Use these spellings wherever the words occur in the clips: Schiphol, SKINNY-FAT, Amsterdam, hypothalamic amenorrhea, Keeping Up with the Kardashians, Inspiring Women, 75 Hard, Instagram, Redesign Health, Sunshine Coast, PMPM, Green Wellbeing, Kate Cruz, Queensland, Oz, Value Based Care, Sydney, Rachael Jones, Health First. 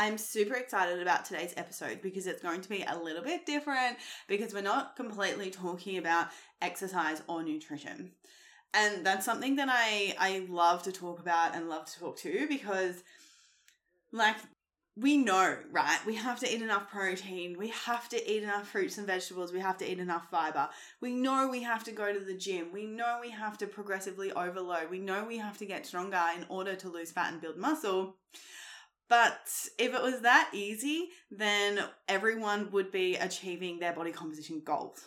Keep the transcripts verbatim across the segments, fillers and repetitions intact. I'm super excited about today's episode because it's going to be a little bit different because we're not completely talking about exercise or nutrition. And that's something that I, I love to talk about and love to talk to because, like, we know, right? We have to eat enough protein. We have to eat enough fruits and vegetables. We have to eat enough fiber. We know we have to go to the gym. We know we have to progressively overload. We know we have to get stronger in order to lose fat and build muscle. But if it was that easy, then everyone would be achieving their body composition goals.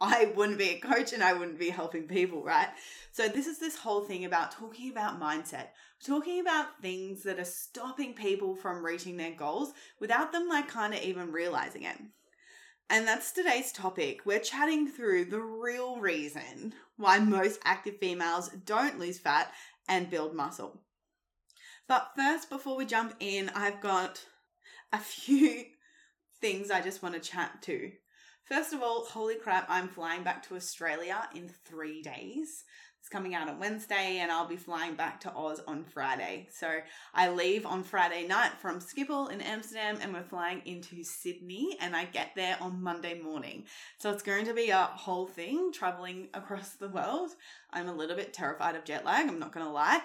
I wouldn't be a coach and I wouldn't be helping people, right? So this is this whole thing about talking about mindset, talking about things that are stopping people from reaching their goals without them like kind of even realizing it. And that's today's topic. We're chatting through the real reason why most active females don't lose fat and build muscle. But first, before we jump in, I've got a few things I just want to chat to. First of all, holy crap, I'm flying back to Australia in three days. It's coming out on Wednesday and I'll be flying back to Oz on Friday. So I leave on Friday night from Schiphol in Amsterdam and we're flying into Sydney and I get there on Monday morning. So it's going to be a whole thing traveling across the world. I'm a little bit terrified of jet lag, I'm not going to lie.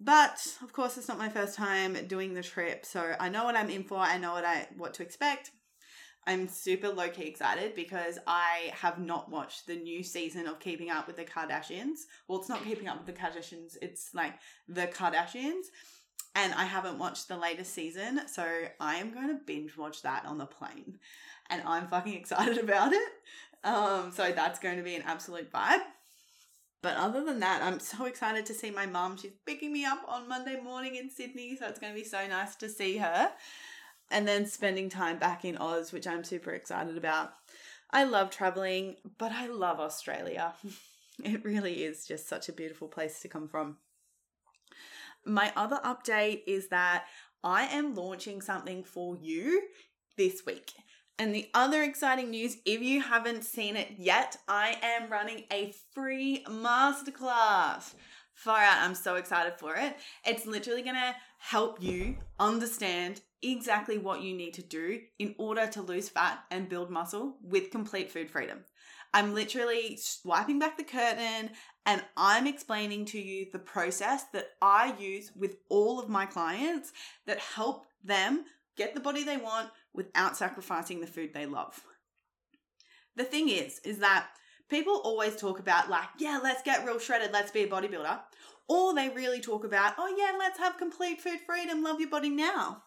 But of course, it's not my first time doing the trip. So I know what I'm in for. I know what I what to expect. I'm super low-key excited because I have not watched the new season of Keeping Up with the Kardashians. Well, it's not Keeping Up with the Kardashians. It's like the Kardashians. And I haven't watched the latest season. So I am going to binge watch that on the plane. And I'm fucking excited about it. Um, so that's going to be an absolute vibe. But other than that, I'm so excited to see my mum. She's picking me up on Monday morning in Sydney, so it's going to be so nice to see her. And then spending time back in Oz, which I'm super excited about. I love traveling, but I love Australia. It really is just such a beautiful place to come from. My other update is that I am launching something for you this week. And the other exciting news, if you haven't seen it yet, I am running a free masterclass. Far out, I'm so excited for it. It's literally going to help you understand exactly what you need to do in order to lose fat and build muscle with complete food freedom. I'm literally swiping back the curtain and I'm explaining to you the process that I use with all of my clients that help them get the body they want without sacrificing the food they love. The thing is, is that people always talk about like, yeah, let's get real shredded, let's be a bodybuilder. Or they really talk about, oh yeah, let's have complete food freedom, love your body now.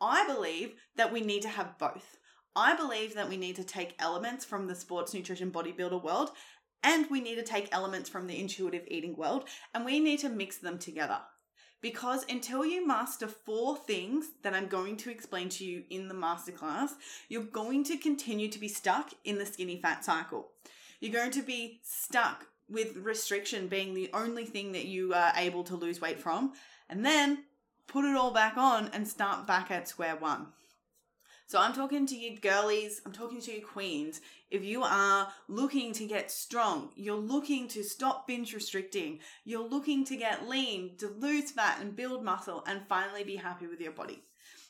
I believe that we need to have both. I believe that we need to take elements from the sports nutrition bodybuilder world and we need to take elements from the intuitive eating world and we need to mix them together. Because until you master four things that I'm going to explain to you in the masterclass, you're going to continue to be stuck in the skinny fat cycle. You're going to be stuck with restriction being the only thing that you are able to lose weight from, and then put it all back on and start back at square one. So I'm talking to you girlies, I'm talking to you queens. If you are looking to get strong, you're looking to stop binge restricting, you're looking to get lean, to lose fat and build muscle and finally be happy with your body.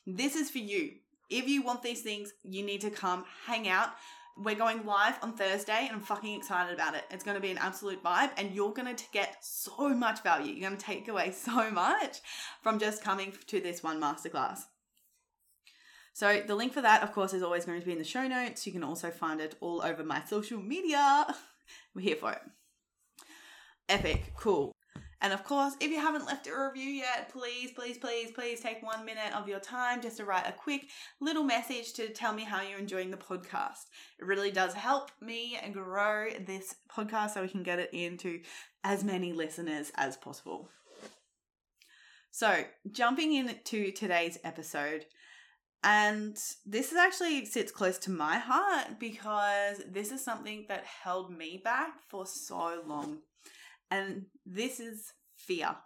This is for you. If you want these things, you need to come hang out. We're going live on Thursday and I'm fucking excited about it. It's going to be an absolute vibe and you're going to get so much value. You're going to take away so much from just coming to this one masterclass. So the link for that, of course, is always going to be in the show notes. You can also find it all over my social media. We're here for it. Epic. Cool. And of course, if you haven't left a review yet, please, please, please, please take one minute of your time just to write a quick little message to tell me how you're enjoying the podcast. It really does help me grow this podcast so we can get it into as many listeners as possible. So jumping into today's episode, And this is actually sits close to my heart because this is something that held me back for so long. And this is fear.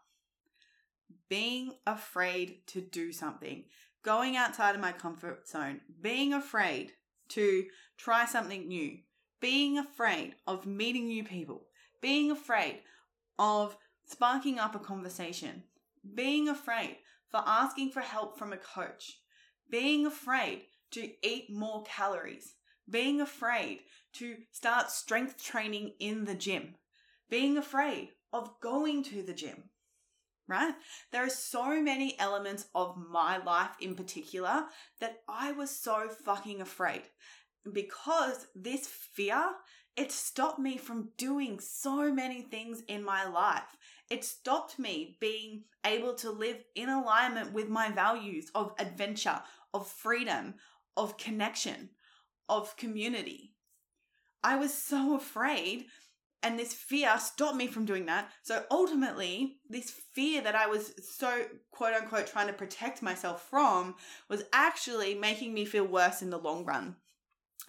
Being afraid to do something. Going outside of my comfort zone. Being afraid to try something new. Being afraid of meeting new people. Being afraid of sparking up a conversation. Being afraid for asking for help from a coach. Being afraid to eat more calories. Being afraid to start strength training in the gym. Being afraid of going to the gym, right? There are so many elements of my life in particular that I was so fucking afraid. Because this fear, it stopped me from doing so many things in my life. It stopped me being able to live in alignment with my values of adventure, of freedom, of connection, of community. I was so afraid, and this fear stopped me from doing that. So ultimately, this fear that I was so quote unquote trying to protect myself from was actually making me feel worse in the long run.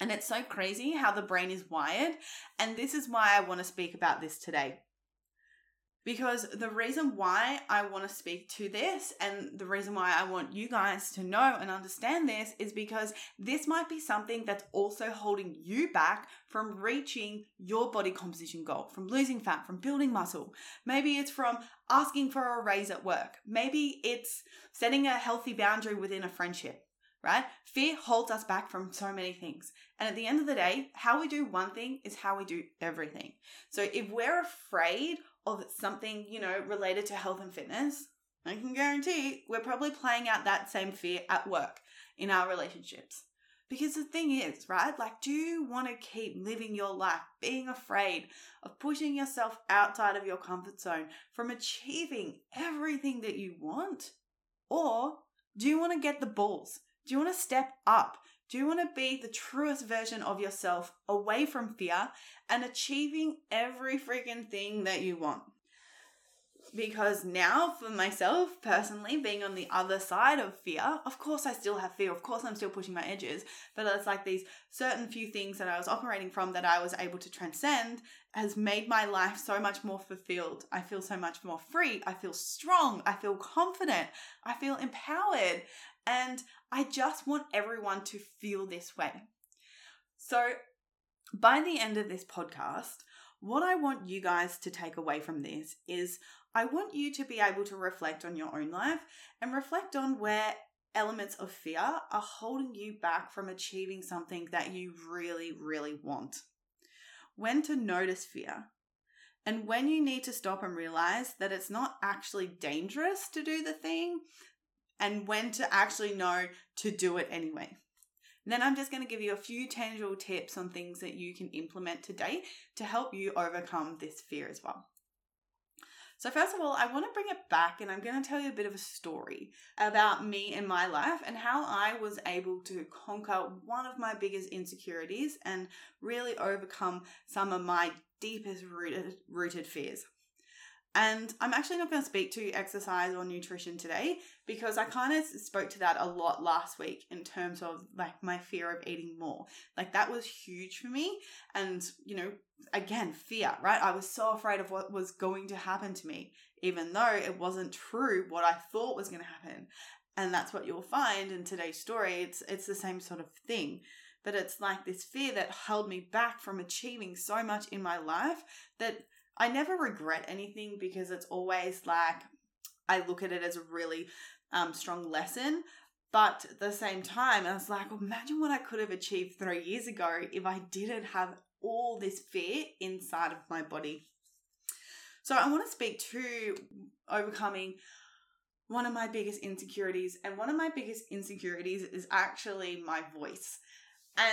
And it's so crazy how the brain is wired. And this is why I want to speak about this today. Because the reason why I want to speak to this and the reason why I want you guys to know and understand this is because this might be something that's also holding you back from reaching your body composition goal, from losing fat, from building muscle. Maybe it's from asking for a raise at work. Maybe it's setting a healthy boundary within a friendship, right? Fear holds us back from so many things. And at the end of the day, how we do one thing is how we do everything. So if we're afraid of something, you know, related to health and fitness, I can guarantee we're probably playing out that same fear at work, in our relationships. Because the thing is, right, like, do you want to keep living your life being afraid of pushing yourself outside of your comfort zone from achieving everything that you want? Or do you want to get the balls? Do you want to step up? Do you want to be the truest version of yourself away from fear and achieving every freaking thing that you want? Because now for myself personally, being on the other side of fear, of course I still have fear. Of course I'm still pushing my edges, but it's like these certain few things that I was operating from that I was able to transcend has made my life so much more fulfilled. I feel so much more free. I feel strong. I feel confident. I feel empowered. And I just want everyone to feel this way. So by the end of this podcast, what I want you guys to take away from this is I want you to be able to reflect on your own life and reflect on where elements of fear are holding you back from achieving something that you really, really want. When to notice fear and when you need to stop and realize that it's not actually dangerous to do the thing, and when to actually know to do it anyway. And then I'm just going to give you a few tangible tips on things that you can implement today to help you overcome this fear as well. So first of all, I want to bring it back and I'm going to tell you a bit of a story about me and my life and how I was able to conquer one of my biggest insecurities and really overcome some of my deepest rooted, rooted fears. And I'm actually not going to speak to exercise or nutrition today because I kind of spoke to that a lot last week in terms of like my fear of eating more. Like that was huge for me. And, you know, again, fear, right? I was so afraid of what was going to happen to me, even though it wasn't true what I thought was going to happen. And that's what you'll find in today's story. It's, it's the same sort of thing. But it's like this fear that held me back from achieving so much in my life that I never regret anything because it's always like I look at it as a really um, strong lesson. But at the same time, I was like, well, imagine what I could have achieved three years ago if I didn't have all this fear inside of my body. So I want to speak to overcoming one of my biggest insecurities. And one of my biggest insecurities is actually my voice.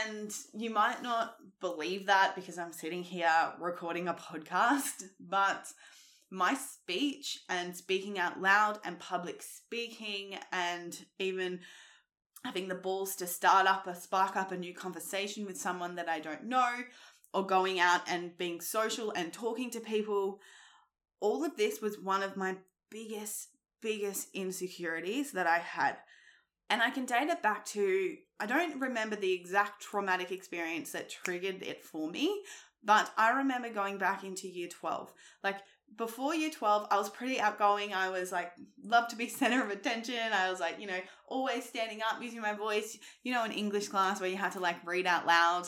And you might not believe that because I'm sitting here recording a podcast, but my speech and speaking out loud and public speaking and even having the balls to start up or spark up a new conversation with someone that I don't know, or going out and being social and talking to people, all of this was one of my biggest, biggest insecurities that I had. And I can date it back to, I don't remember the exact traumatic experience that triggered it for me, but I remember going back into year twelve. Like before year twelve, I was pretty outgoing. I was like, loved to be center of attention. I was like, you know, always standing up, using my voice, you know, in English class where you had to like read out loud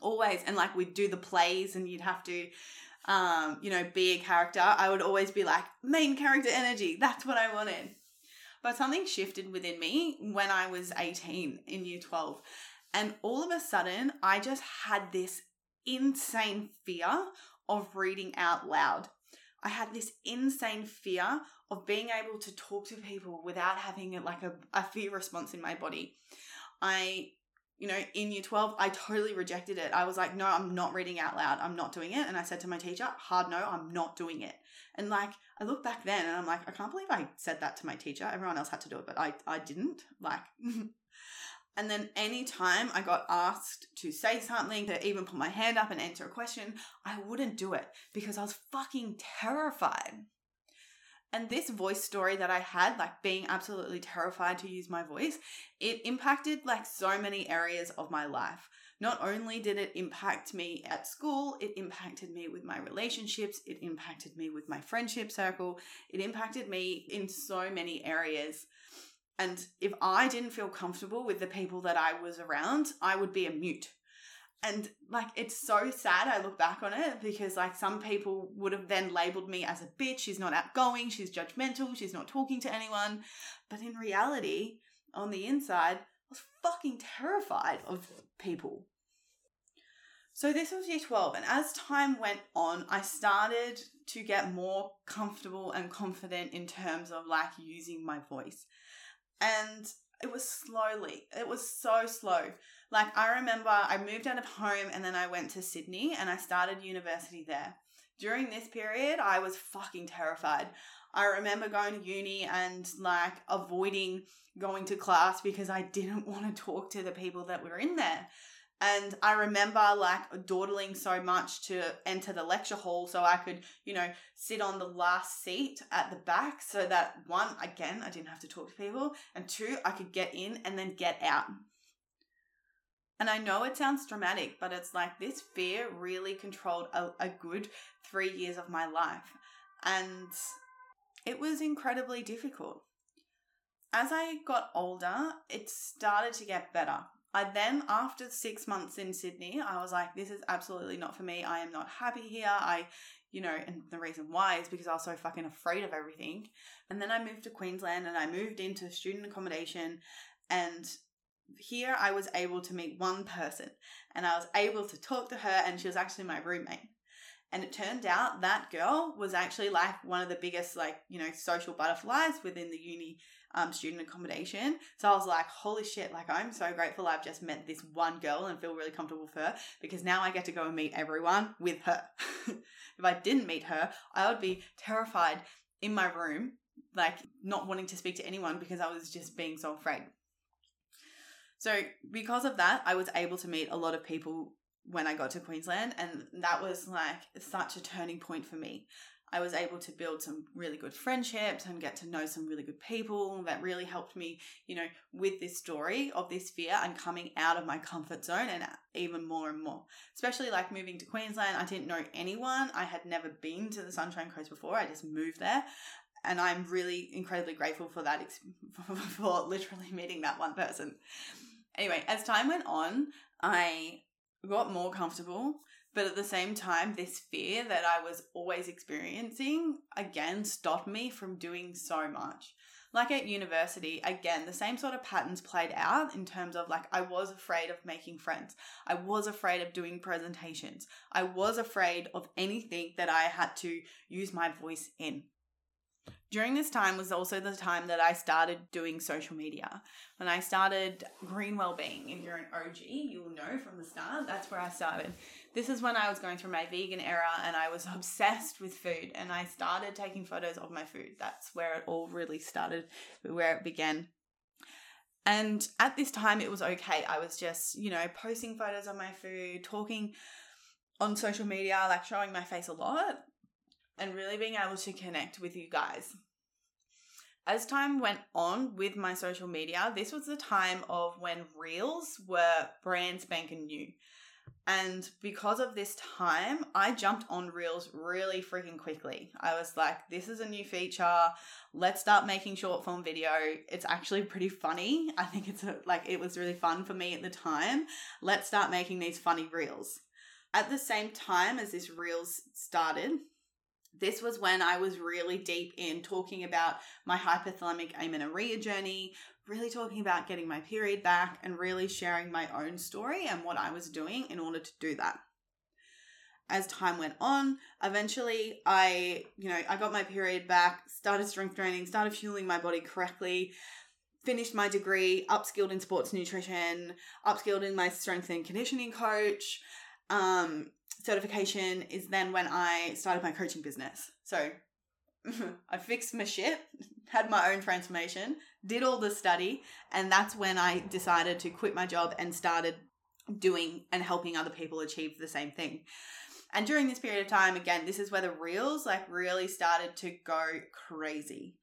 always. And like we'd do the plays and you'd have to, um, you know, be a character. I would always be like main character energy. That's what I wanted. But something shifted within me when I was eighteen in year twelve. And all of a sudden, I just had this insane fear of reading out loud. I had this insane fear of being able to talk to people without having like a, a fear response in my body. I, you know, in year twelve, I totally rejected it. I was like, no, I'm not reading out loud. I'm not doing it. And I said to my teacher, hard no, I'm not doing it. And like, I look back then and I'm like, I can't believe I said that to my teacher. Everyone else had to do it, but I, I didn't. Like, and then anytime I got asked to say something, to even put my hand up and answer a question, I wouldn't do it because I was fucking terrified. And this voice story that I had, like being absolutely terrified to use my voice, it impacted like so many areas of my life. Not only did it impact me at school, it impacted me with my relationships, it impacted me with my friendship circle, it impacted me in so many areas. And if I didn't feel comfortable with the people that I was around, I would be a mute. And like, it's so sad I look back on it because like some people would have then labeled me as a bitch, she's not outgoing, she's judgmental, she's not talking to anyone. But in reality, on the inside, I was fucking terrified of people. So this was year twelve, and as time went on, I started to get more comfortable and confident in terms of like using my voice. And it was slowly, it was so slow. Like I remember I moved out of home and then I went to Sydney and I started university there. During this period, I was fucking terrified. I remember going to uni and like avoiding going to class because I didn't want to talk to the people that were in there. And I remember like dawdling so much to enter the lecture hall so I could, you know, sit on the last seat at the back so that one, again, I didn't have to talk to people, and two, I could get in and then get out. And I know it sounds dramatic, but it's like this fear really controlled a, a good three years of my life. And it was incredibly difficult. As I got older, it started to get better. I then, after six months in Sydney, I was like, this is absolutely not for me. I am not happy here. I, you know, and the reason why is because I was so fucking afraid of everything. And then I moved to Queensland and I moved into student accommodation, and here I was able to meet one person and I was able to talk to her, and she was actually my roommate. And it turned out that girl was actually like one of the biggest, like, you know, social butterflies within the uni um, student accommodation. So I was like, holy shit, like I'm so grateful I've just met this one girl and feel really comfortable with her, because now I get to go and meet everyone with her. If I didn't meet her, I would be terrified in my room, like not wanting to speak to anyone because I was just being so afraid. So because of that, I was able to meet a lot of people when I got to Queensland, and that was like such a turning point for me. I was able to build some really good friendships and get to know some really good people that really helped me, you know, with this story of this fear and coming out of my comfort zone, and even more and more, especially like moving to Queensland. I didn't know anyone. I had never been to the Sunshine Coast before. I just moved there, and I'm really incredibly grateful for that, for literally meeting that one person. Anyway, as time went on, I got more comfortable, but at the same time, this fear that I was always experiencing again stopped me from doing so much. Like at university, again, the same sort of patterns played out in terms of like, I was afraid of making friends. I was afraid of doing presentations. I was afraid of anything that I had to use my voice in. During this time was also the time that I started doing social media. When I started Green Wellbeing, if you're an O G, you'll know from the start, that's where I started. This is when I was going through my vegan era and I was obsessed with food, and I started taking photos of my food. That's where it all really started, where it began. And at this time it was okay. I was just, you know, posting photos of my food, talking on social media, like showing my face a lot, and really being able to connect with you guys. As time went on with my social media, this was the time of when Reels were brand spanking new. And because of this time, I jumped on Reels really freaking quickly. I was like, this is a new feature. Let's start making short form video. It's actually pretty funny. I think it's a, like, it was really fun for me at the time. Let's start making these funny Reels. At the same time as this Reels started, this was when I was really deep in talking about my hypothalamic amenorrhea journey, really talking about getting my period back and really sharing my own story and what I was doing in order to do that. As time went on, eventually I, you know, I got my period back, started strength training, started fueling my body correctly, finished my degree, upskilled in sports nutrition, upskilled in my strength and conditioning coach, um, certification is then when I started my coaching business. So I fixed my shit, had my own transformation, did all the study, and that's when I decided to quit my job and started doing and helping other people achieve the same thing. And during this period of time, again, this is where the Reels like really started to go crazy.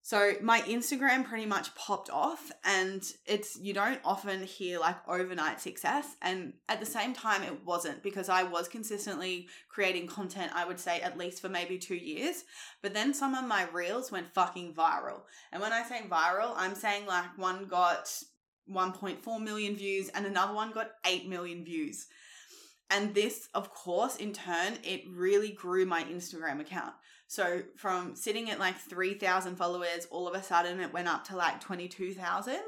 So my Instagram pretty much popped off, and it's, you don't often hear like overnight success. And at the same time, it wasn't, because I was consistently creating content, I would say at least for maybe two years. But then some of my Reels went fucking viral. And when I say viral, I'm saying like one got one point four million views and another one got eight million views. And this, of course, in turn, it really grew my Instagram account. So from sitting at like three thousand followers, all of a sudden it went up to like twenty-two thousand.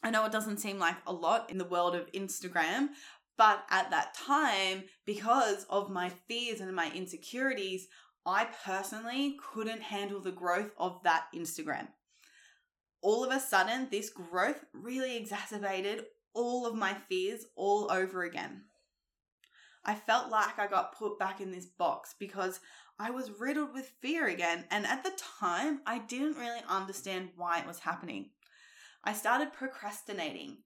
I know it doesn't seem like a lot in the world of Instagram, but at that time, because of my fears and my insecurities, I personally couldn't handle the growth of that Instagram. All of a sudden, this growth really exacerbated all of my fears all over again. I felt like I got put back in this box because I was riddled with fear again, and at the time, I didn't really understand why it was happening. I started procrastinating.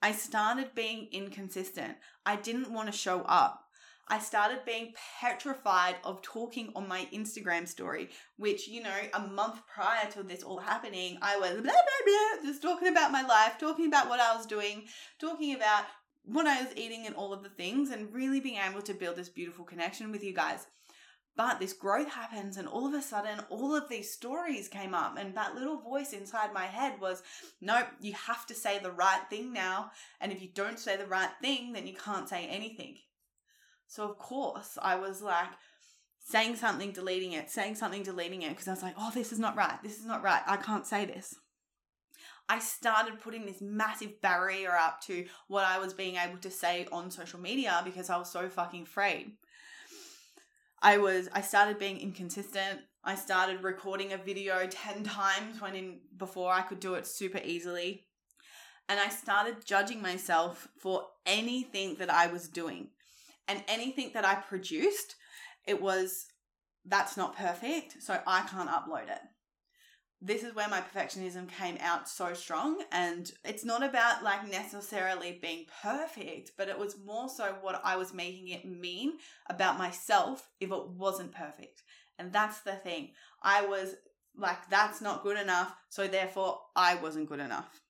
I started being inconsistent. I didn't want to show up. I started being petrified of talking on my Instagram story, which, you know, a month prior to this all happening, I was blah, blah, blah, just talking about my life, talking about what I was doing, talking about what I was eating and all of the things, and really being able to build this beautiful connection with you guys. But this growth happens, and all of a sudden, all of these stories came up, and that little voice inside my head was, nope, you have to say the right thing now. And if you don't say the right thing, then you can't say anything. So of course, I was like saying something, deleting it, saying something, deleting it, because I was like, oh, this is not right. This is not right. I can't say this. I started putting this massive barrier up to what I was being able to say on social media because I was so fucking afraid. I was, I started being inconsistent. I started recording a video ten times when in before I could do it super easily. And I started judging myself for anything that I was doing and anything that I produced. It was, that's not perfect, so I can't upload it. This is where my perfectionism came out so strong. And it's not about like necessarily being perfect, but it was more so what I was making it mean about myself if it wasn't perfect. And that's the thing. I was like, that's not good enough, so therefore I wasn't good enough.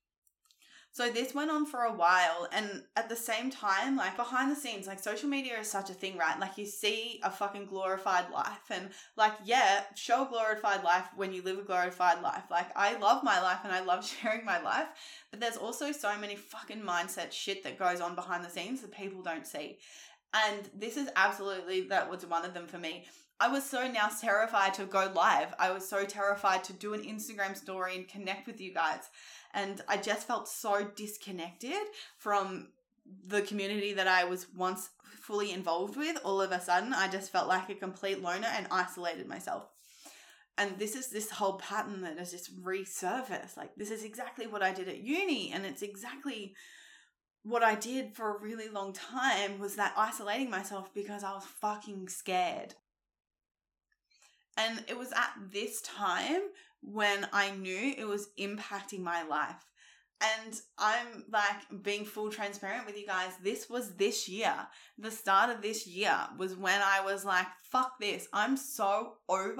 So this went on for a while, and at the same time, like behind the scenes, like social media is such a thing, right? Like you see a fucking glorified life, and like, yeah, show a glorified life when you live a glorified life. Like I love my life and I love sharing my life, but there's also so many fucking mindset shit that goes on behind the scenes that people don't see. And this is absolutely, that was one of them for me. I was so now terrified to go live. I was so terrified to do an Instagram story and connect with you guys. And I just felt so disconnected from the community that I was once fully involved with. All of a sudden, I just felt like a complete loner and isolated myself. And this is this whole pattern that has just resurfaced. Like, this is exactly what I did at uni, and it's exactly what I did for a really long time, was that isolating myself because I was fucking scared. And it was at this time when I knew it was impacting my life. And I'm like being full transparent with you guys. This was this year. The start of this year was when I was like, fuck this. I'm so over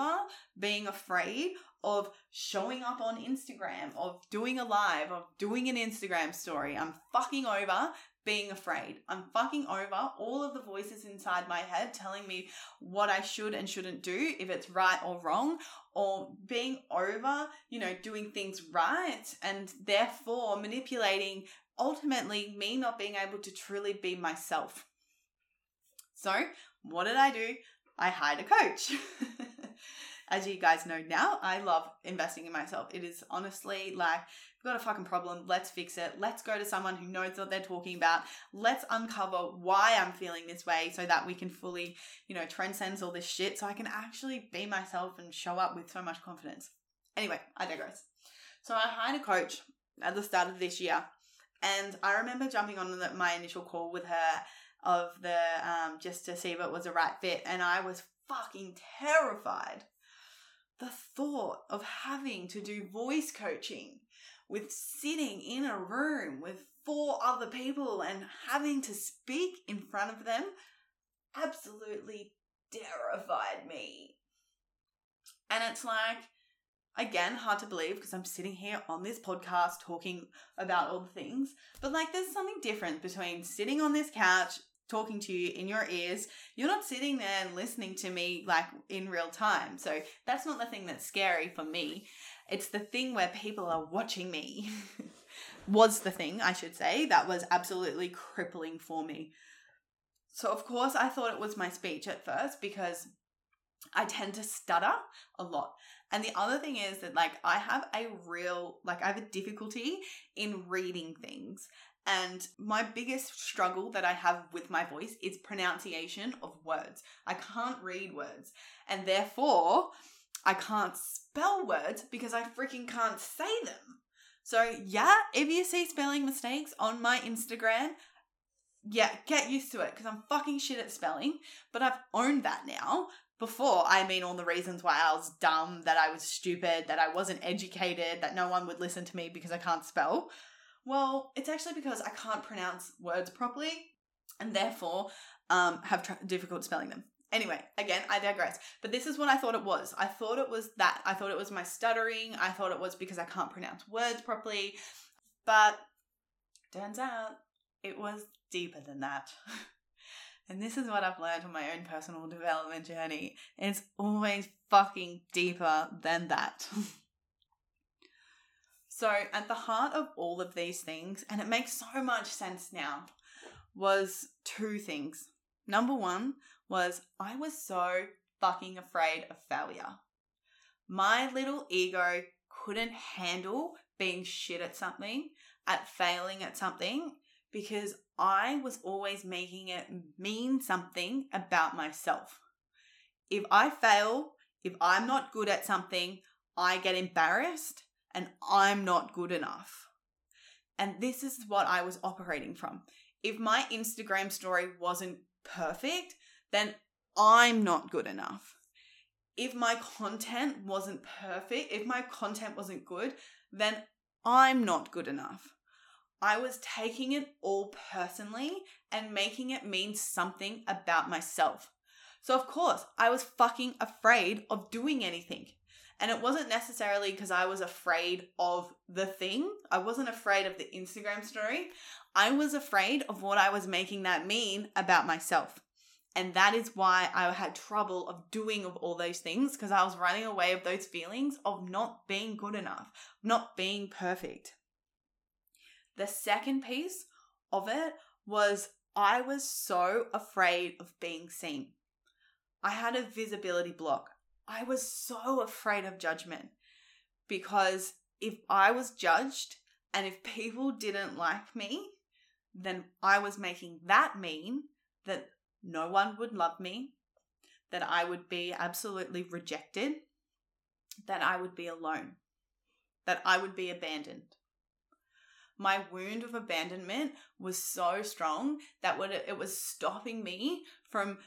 being afraid of showing up on Instagram, of doing a live, of doing an Instagram story. I'm fucking over being afraid. I'm fucking over all of the voices inside my head telling me what I should and shouldn't do, if it's right or wrong, or being over, you know, doing things right and therefore manipulating ultimately me not being able to truly be myself. So what did I do? I hired a coach. As you guys know now, I love investing in myself. It is honestly like, we've got a fucking problem, let's fix it. Let's go to someone who knows what they're talking about. Let's uncover why I'm feeling this way so that we can fully, you know, transcend all this shit so I can actually be myself and show up with so much confidence. Anyway, I digress. So I hired a coach at the start of this year, and I remember jumping on the, my initial call with her of the, um, just to see if it was a right fit, and I was fucking terrified. The thought of having to do voice coaching with sitting in a room with four other people and having to speak in front of them absolutely terrified me. And it's like, again, hard to believe because I'm sitting here on this podcast talking about all the things, but like there's something different between sitting on this couch talking to you in your ears. You're not sitting there and listening to me like in real time. So that's not the thing that's scary for me. It's the thing where people are watching me was the thing, I should say, that was absolutely crippling for me. So of course I thought it was my speech at first because I tend to stutter a lot. And the other thing is that like I have a real, like I have a difficulty in reading things. And my biggest struggle that I have with my voice is pronunciation of words. I can't read words, and therefore I can't spell words because I freaking can't say them. So yeah, if you see spelling mistakes on my Instagram, yeah, get used to it because I'm fucking shit at spelling, but I've owned that now. Before, I mean all the reasons why I was dumb, that I was stupid, that I wasn't educated, that no one would listen to me because I can't spell. Well, it's actually because I can't pronounce words properly and therefore um, have tr- difficult spelling them. Anyway, again, I digress. But this is what I thought it was. I thought it was that. I thought it was my stuttering. I thought it was because I can't pronounce words properly. But turns out it was deeper than that. And this is what I've learned on my own personal development journey. It's always fucking deeper than that. So at the heart of all of these things, and it makes so much sense now, was two things. Number one was I was so fucking afraid of failure. My little ego couldn't handle being shit at something, at failing at something, because I was always making it mean something about myself. If I fail, if I'm not good at something, I get embarrassed. And I'm not good enough. And this is what I was operating from. If my Instagram story wasn't perfect, then I'm not good enough. If my content wasn't perfect, if my content wasn't good, then I'm not good enough. I was taking it all personally and making it mean something about myself. So of course, I was fucking afraid of doing anything. And it wasn't necessarily because I was afraid of the thing. I wasn't afraid of the Instagram story. I was afraid of what I was making that mean about myself. And that is why I had trouble of doing of all those things, because I was running away of those feelings of not being good enough, not being perfect. The second piece of it was I was so afraid of being seen. I had a visibility block. I was so afraid of judgment, because if I was judged and if people didn't like me, then I was making that mean that no one would love me, that I would be absolutely rejected, that I would be alone, that I would be abandoned. My wound of abandonment was so strong that it was stopping me from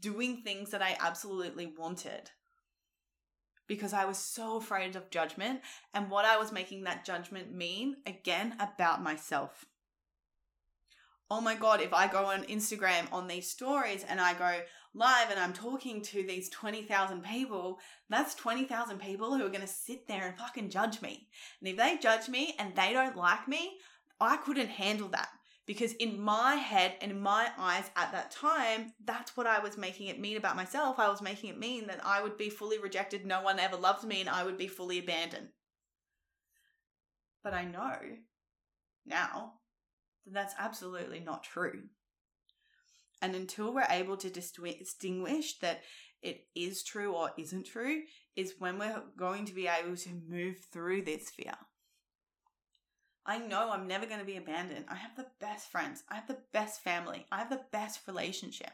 doing things that I absolutely wanted. Because I was so afraid of judgment and what I was making that judgment mean, again, about myself. oh my God, if I go on Instagram on these stories and I go live and I'm talking to these twenty thousand people, that's twenty thousand people who are going to sit there and fucking judge me. And if they judge me and they don't like me, I couldn't handle that. Because in my head and in my eyes at that time, that's what I was making it mean about myself. I was making it mean that I would be fully rejected, no one ever loved me, and I would be fully abandoned. But I know now that that's absolutely not true. And until we're able to distinguish that it is true or isn't true, is when we're going to be able to move through this fear. I know I'm never going to be abandoned. I have the best friends. I have the best family. I have the best relationship.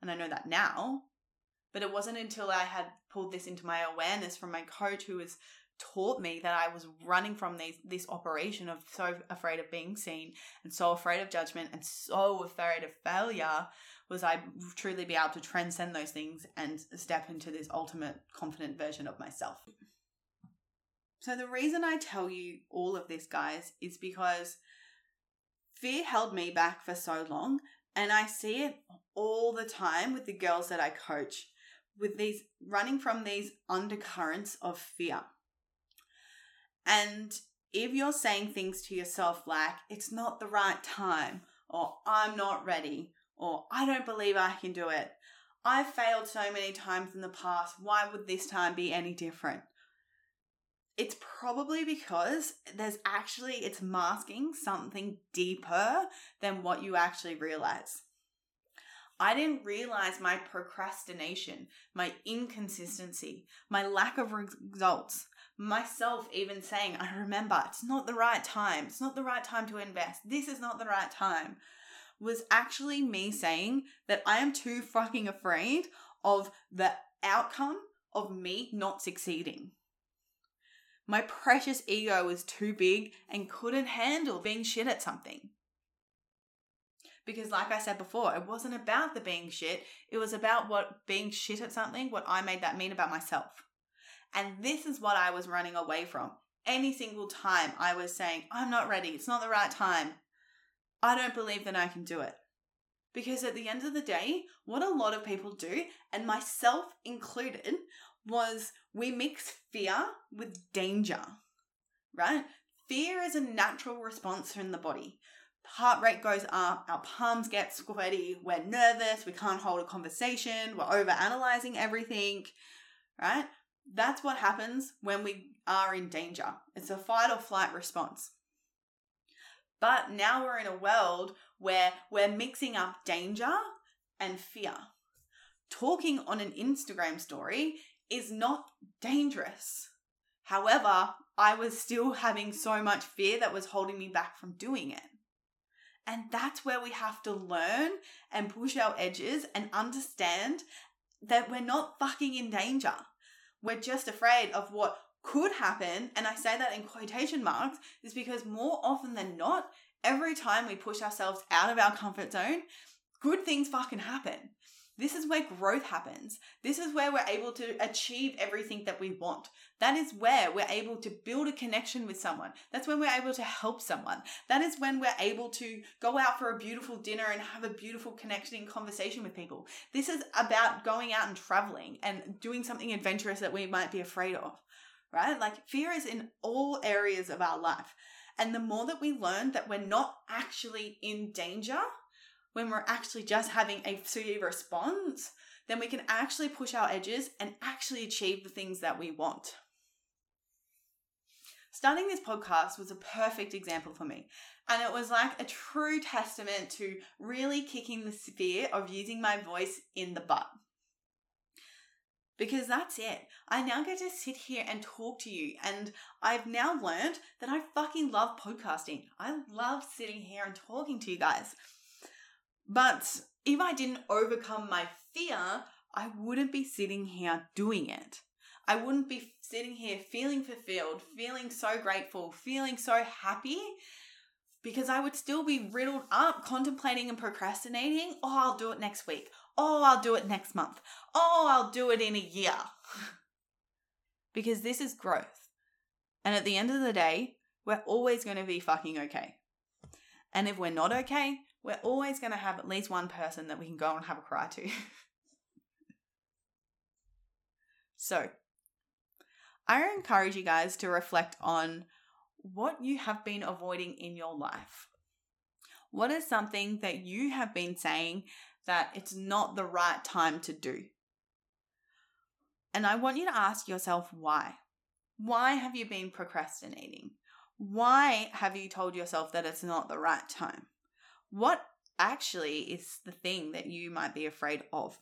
And I know that now, but it wasn't until I had pulled this into my awareness from my coach, who was taught me that I was running from these, this operation of so afraid of being seen and so afraid of judgment and so afraid of failure, was I truly be able to transcend those things and step into this ultimate confident version of myself. So the reason I tell you all of this, guys, is because fear held me back for so long, and I see it all the time with the girls that I coach, with these running from these undercurrents of fear. And if you're saying things to yourself like, it's not the right time, or I'm not ready, or I don't believe I can do it, I've failed so many times in the past, why would this time be any different? It's probably because there's actually, it's masking something deeper than what you actually realize. I didn't realize my procrastination, my inconsistency, my lack of results, myself even saying, I remember, it's not the right time. It's not the right time to invest. This is not the right time. Was actually me saying that I am too fucking afraid of the outcome of me not succeeding. My precious ego was too big and couldn't handle being shit at something. Because like I said before, it wasn't about the being shit. It was about what being shit at something, what I made that mean about myself. And this is what I was running away from. Any single time I was saying, I'm not ready. It's not the right time. I don't believe that I can do it. Because at the end of the day, what a lot of people do, and myself included, was we mix fear with danger, right? Fear is a natural response in the body. Heart rate goes up, our palms get sweaty, we're nervous, we can't hold a conversation, we're overanalyzing everything, right? That's what happens when we are in danger. It's a fight or flight response. But now we're in a world where we're mixing up danger and fear. Talking on an Instagram story is not dangerous. However, I was still having so much fear that was holding me back from doing it. And that's where we have to learn and push our edges and understand that we're not fucking in danger. We're just afraid of what could happen. And I say that in quotation marks, is because more often than not, every time we push ourselves out of our comfort zone, good things fucking happen. This is where growth happens. This is where we're able to achieve everything that we want. That is where we're able to build a connection with someone. That's when we're able to help someone. That is when we're able to go out for a beautiful dinner and have a beautiful connection and conversation with people. This is about going out and traveling and doing something adventurous that we might be afraid of, right? Like, fear is in all areas of our life. And the more that we learn that we're not actually in danger, when we're actually just having a pseudo response, then we can actually push our edges and actually achieve the things that we want. Starting this podcast was a perfect example for me. And it was like a true testament to really kicking the fear of using my voice in the butt. Because that's it. I now get to sit here and talk to you. And I've now learned that I fucking love podcasting. I love sitting here and talking to you guys. But if I didn't overcome my fear, I wouldn't be sitting here doing it. I wouldn't be sitting here feeling fulfilled, feeling so grateful, feeling so happy, because I would still be riddled up contemplating and procrastinating. Oh, I'll do it next week. Oh, I'll do it next month. Oh, I'll do it in a year. Because this is growth. And at the end of the day, we're always going to be fucking okay. And if we're not okay, we're always going to have at least one person that we can go and have a cry to. So, I encourage you guys to reflect on what you have been avoiding in your life. What is something that you have been saying that it's not the right time to do? And I want you to ask yourself why. Why have you been procrastinating? Why have you told yourself that it's not the right time? What actually is the thing that you might be afraid of?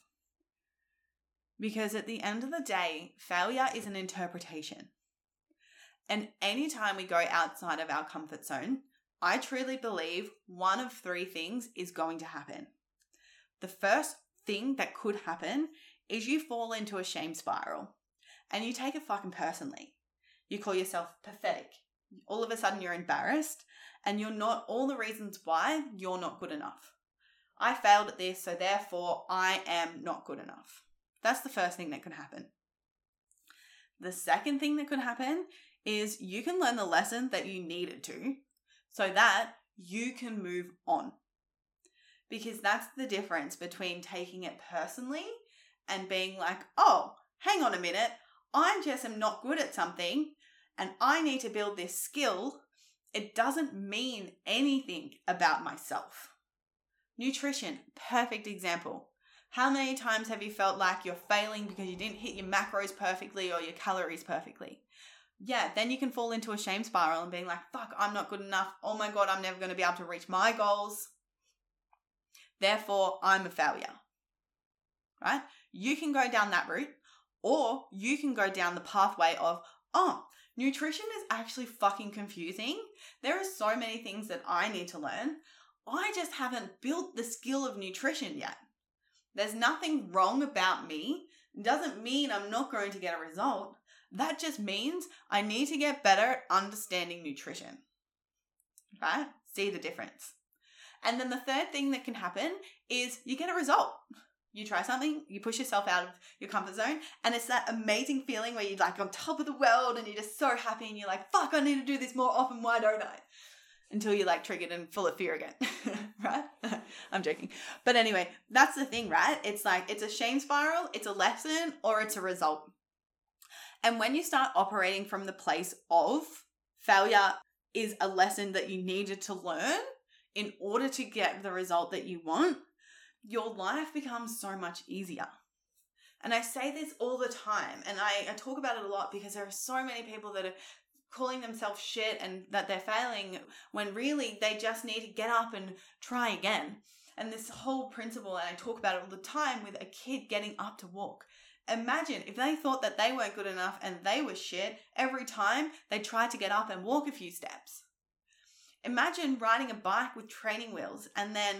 Because at the end of the day, failure is an interpretation. And anytime we go outside of our comfort zone, I truly believe one of three things is going to happen. The first thing that could happen is you fall into a shame spiral and you take it fucking personally. You call yourself pathetic. All of a sudden you're embarrassed and you're not all the reasons why you're not good enough. I failed at this, so therefore I am not good enough. That's the first thing that could happen. The second thing that could happen is you can learn the lesson that you needed to so that you can move on. Because that's the difference between taking it personally and being like, oh, hang on a minute, I just am not good at something and I need to build this skill. It doesn't mean anything about myself. Nutrition, perfect example. How many times have you felt like you're failing because you didn't hit your macros perfectly or your calories perfectly? Yeah, then you can fall into a shame spiral and being like, fuck, I'm not good enough. Oh my God, I'm never going to be able to reach my goals. Therefore, I'm a failure, right? You can go down that route, or you can go down the pathway of, oh, nutrition is actually fucking confusing. There are so many things that I need to learn. I just haven't built the skill of nutrition yet. There's nothing wrong about me. It doesn't mean I'm not going to get a result. That just means I need to get better at understanding nutrition, right? See the difference. And then the third thing that can happen is you get a result. You try something, you push yourself out of your comfort zone, and it's that amazing feeling where you're like on top of the world and you're just so happy and you're like, fuck, I need to do this more often, why don't I? Until you're like triggered and full of fear again, right? I'm joking. But anyway, that's the thing, right? It's like, it's a shame spiral, it's a lesson, or it's a result. And when you start operating from the place of failure is a lesson that you needed to learn in order to get the result that you want, your life becomes so much easier. And I say this all the time, and I, I talk about it a lot because there are so many people that are calling themselves shit and that they're failing when really they just need to get up and try again. And this whole principle, and I talk about it all the time with a kid getting up to walk. Imagine if they thought that they weren't good enough and they were shit every time they tried to get up and walk a few steps. Imagine riding a bike with training wheels and then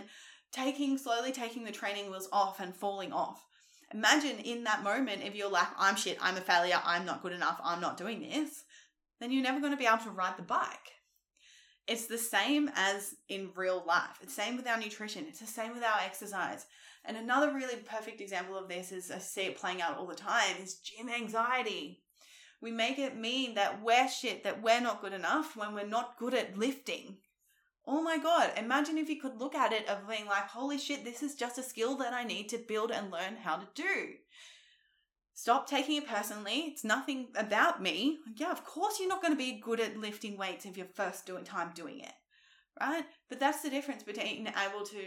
taking slowly taking the training wheels off and falling off. Imagine in that moment if you're like, I'm shit, I'm a failure, I'm not good enough, I'm not doing this, then you're never going to be able to ride the bike. It's the same as in real life. It's the same with our nutrition. It's the same with our exercise. And another really perfect example of this is, I see it playing out all the time, is gym anxiety. We make it mean that we're shit, that we're not good enough when we're not good at lifting. Oh my God, imagine if you could look at it of being like, holy shit, this is just a skill that I need to build and learn how to do. Stop taking it personally. It's nothing about me. Yeah, of course you're not going to be good at lifting weights if you're first doing time doing it, right? But that's the difference between being able to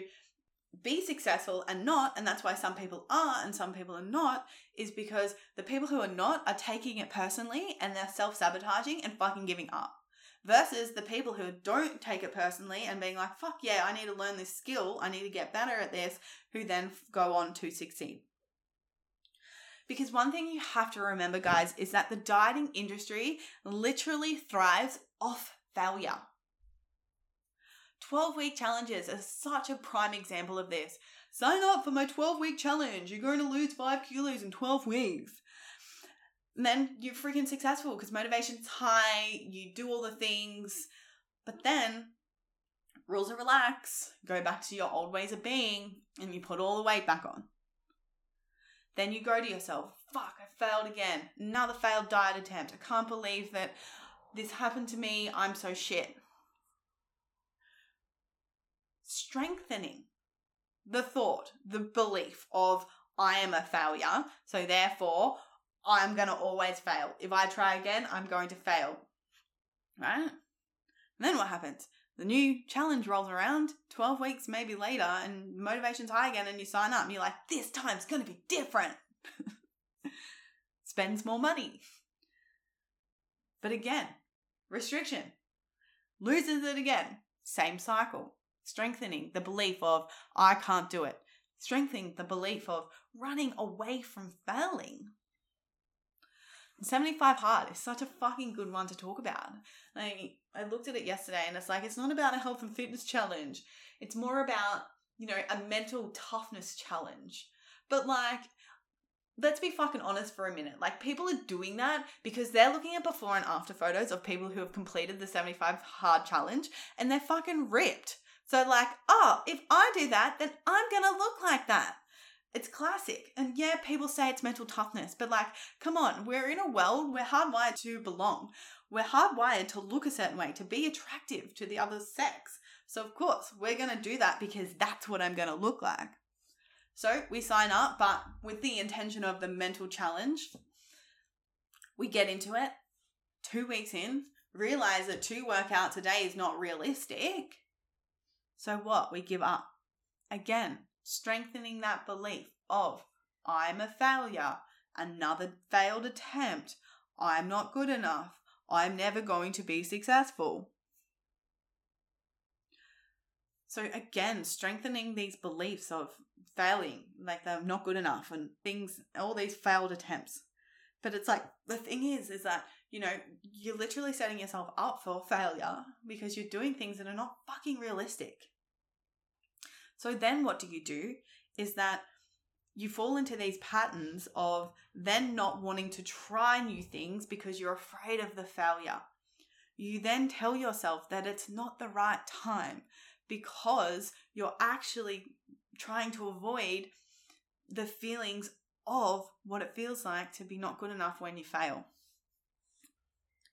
be successful and not, and that's why some people are and some people are not, is because the people who are not are taking it personally and they're self-sabotaging and fucking giving up. Versus the people who don't take it personally and being like, fuck yeah, I need to learn this skill. I need to get better at this, who then go on to succeed. Because one thing you have to remember, guys, is that the dieting industry literally thrives off failure. twelve-week challenges are such a prime example of this. Sign up for my twelve-week challenge. You're going to lose five kilos in twelve weeks. And then you're freaking successful because motivation's high. You do all the things. But then rules are relaxed. Go back to your old ways of being and you put all the weight back on. Then you go to yourself, fuck, I failed again. Another failed diet attempt. I can't believe that this happened to me. I'm so shit. strengthening the thought, the belief of I am a failure, so therefore I'm going to always fail. If I try again, I'm going to fail. Right? And then what happens? The new challenge rolls around twelve weeks maybe later and motivation's high again and you sign up and you're like, this time's going to be different. Spends more money. But again, restriction. Loses it again. Same cycle. Strengthening the belief of I can't do it. Strengthening the belief of running away from failing. seventy-five hard is such a fucking good one to talk about. Like, I looked at it yesterday and it's like, it's not about a health and fitness challenge. It's more about, you know, a mental toughness challenge. But like, let's be fucking honest for a minute. Like, people are doing that because they're looking at before and after photos of people who have completed the seventy-five hard challenge and they're fucking ripped. So like, oh, if I do that, then I'm going to look like that. It's classic. And yeah, people say it's mental toughness, but like, come on, we're in a world, we're hardwired to belong. We're hardwired to look a certain way, to be attractive to the other sex. So of course, we're going to do that because that's what I'm going to look like. So we sign up, but with the intention of the mental challenge, we get into it. Two weeks in, realize that two workouts a day is not realistic. So what? We give up. Again, strengthening that belief of I'm a failure, another failed attempt, I'm not good enough, I'm never going to be successful. So again, strengthening these beliefs of failing, like they're not good enough and things, all these failed attempts. But it's like, the thing is, is that, you know, you're literally setting yourself up for failure because you're doing things that are not fucking realistic. So then what do you do is that you fall into these patterns of then not wanting to try new things because you're afraid of the failure. You then tell yourself that it's not the right time because you're actually trying to avoid the feelings of what it feels like to be not good enough when you fail.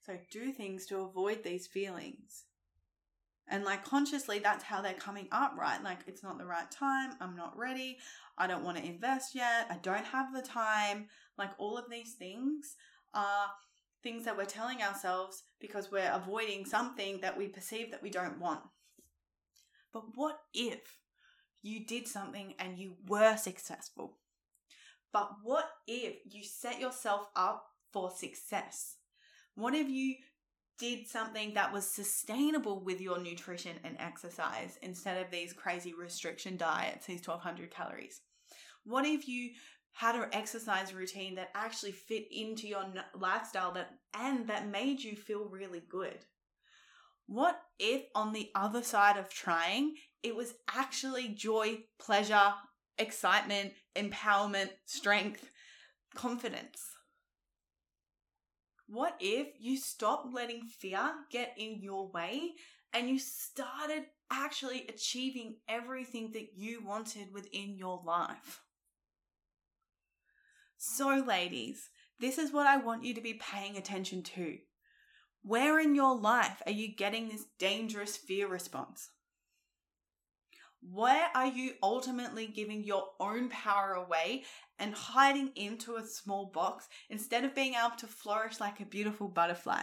So do things to avoid these feelings. And like consciously, that's how they're coming up, right? Like, it's not the right time. I'm not ready. I don't want to invest yet. I don't have the time. Like, all of these things are things that we're telling ourselves because we're avoiding something that we perceive that we don't want. But what if you did something and you were successful? But what if you set yourself up for success? What if you did something that was sustainable with your nutrition and exercise instead of these crazy restriction diets, these twelve hundred calories? What if you had an exercise routine that actually fit into your lifestyle that and that made you feel really good? What if on the other side of trying, it was actually joy, pleasure, excitement, empowerment, strength, confidence? What if you stopped letting fear get in your way and you started actually achieving everything that you wanted within your life? So, ladies, this is what I want you to be paying attention to. Where in your life are you getting this dangerous fear response? Where are you ultimately giving your own power away and hiding into a small box instead of being able to flourish like a beautiful butterfly?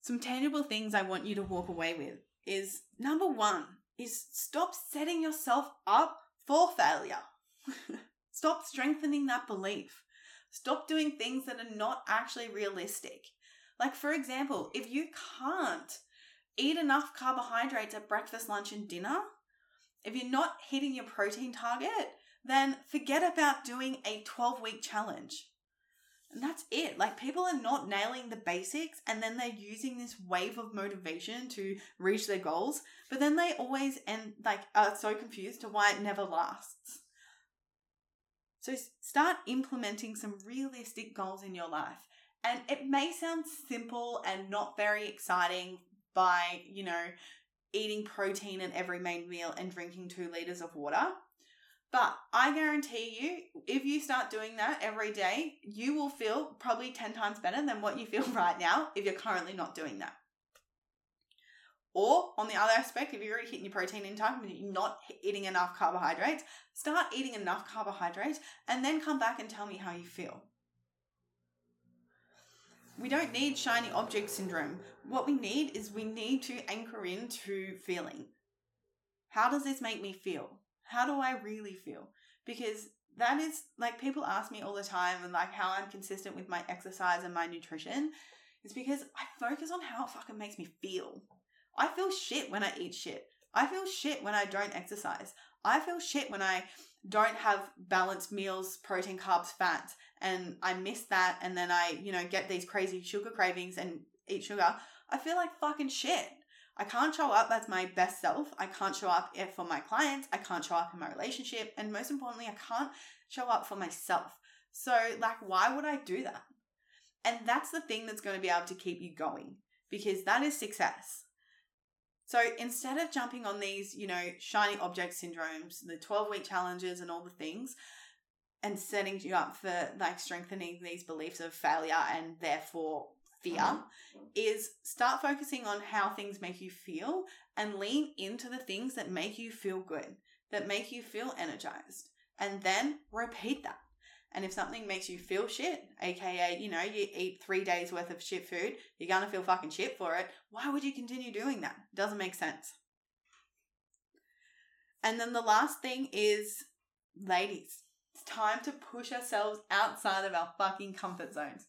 Some tangible things I want you to walk away with is, number one, is stop setting yourself up for failure. Stop strengthening that belief. Stop doing things that are not actually realistic. Like, for example, if you can't eat enough carbohydrates at breakfast, lunch, and dinner, if you're not hitting your protein target, then forget about doing a twelve-week challenge. And that's it. Like, people are not nailing the basics and then they're using this wave of motivation to reach their goals, but then they always end, like, are so confused to why it never lasts. So start implementing some realistic goals in your life. And it may sound simple and not very exciting, by, you know, eating protein at every main meal and drinking two liters of water. But I guarantee you, if you start doing that every day, you will feel probably ten times better than what you feel right now if you're currently not doing that. Or on the other aspect, if you're already hitting your protein in time and you're not eating enough carbohydrates, start eating enough carbohydrates and then come back and tell me how you feel. We don't need shiny object syndrome. What we need is we need to anchor into feeling. How does this make me feel? How do I really feel? Because that is, like, people ask me all the time, and like how I'm consistent with my exercise and my nutrition. It's because I focus on how it fucking makes me feel. I feel shit when I eat shit. I feel shit when I don't exercise. I feel shit when I don't have balanced meals, protein, carbs, fats, and I miss that, and then I, you know, get these crazy sugar cravings and eat sugar. I feel like fucking shit. I can't show up as my best self. I can't show up for my clients. I can't show up in my relationship. And most importantly, I can't show up for myself. So, like, why would I do that? And that's the thing that's going to be able to keep you going, because that is success. So instead of jumping on these, you know, shiny object syndromes, the twelve-week challenges and all the things, and setting you up for, like, strengthening these beliefs of failure and therefore fear, is start focusing on how things make you feel and lean into the things that make you feel good, that make you feel energized, and then repeat that. And if something makes you feel shit, aka, you know, you eat three days worth of shit food, you're gonna feel fucking shit for it. Why would you continue doing that? It doesn't make sense. And then the last thing is, ladies, it's time to push ourselves outside of our fucking comfort zones.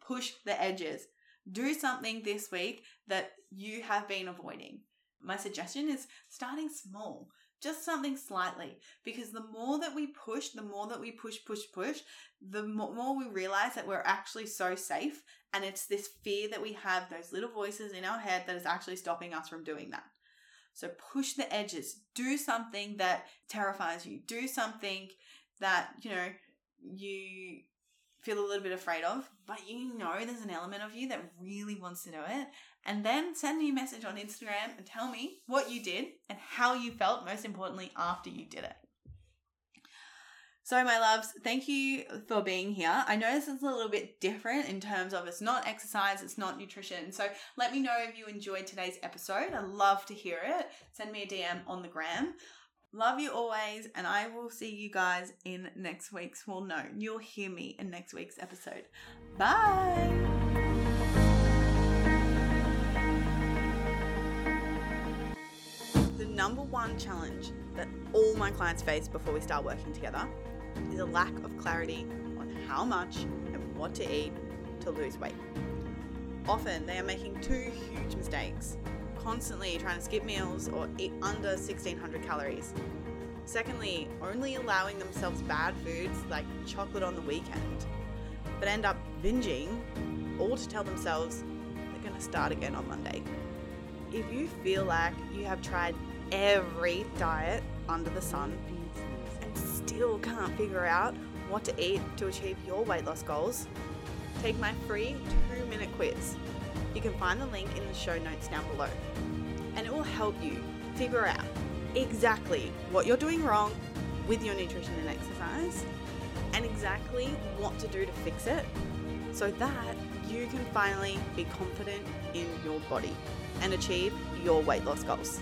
Push the edges. Do something this week that you have been avoiding. My suggestion is starting small, just something slightly, because the more that we push, the more that we push, push, push, the more we realize that we're actually so safe. And it's this fear that we have, those little voices in our head, that is actually stopping us from doing that. So push the edges. Do something that terrifies you. Do something that, you know, you feel a little bit afraid of, but you know there's an element of you that really wants to do it. And then send me a message on Instagram and tell me what you did and how you felt, most importantly, after you did it. So my loves, thank you for being here. I know this is a little bit different in terms of it's not exercise, it's not nutrition. So let me know if you enjoyed today's episode. I'd love to hear it. Send me a D M on the gram. Love you always, and I will see you guys in next week's, well no, you'll hear me in next week's episode. Bye! The number one challenge that all my clients face before we start working together is a lack of clarity on how much and what to eat to lose weight. Often they are making two huge mistakes. Constantly trying to skip meals or eat under sixteen hundred calories. Secondly, only allowing themselves bad foods like chocolate on the weekend, but end up binging, all to tell themselves they're going to start again on Monday. If you feel like you have tried every diet under the sun and still can't figure out what to eat to achieve your weight loss goals, take my free two-minute quiz. You can find the link in the show notes down below, and it will help you figure out exactly what you're doing wrong with your nutrition and exercise, and exactly what to do to fix it, so that you can finally be confident in your body and achieve your weight loss goals.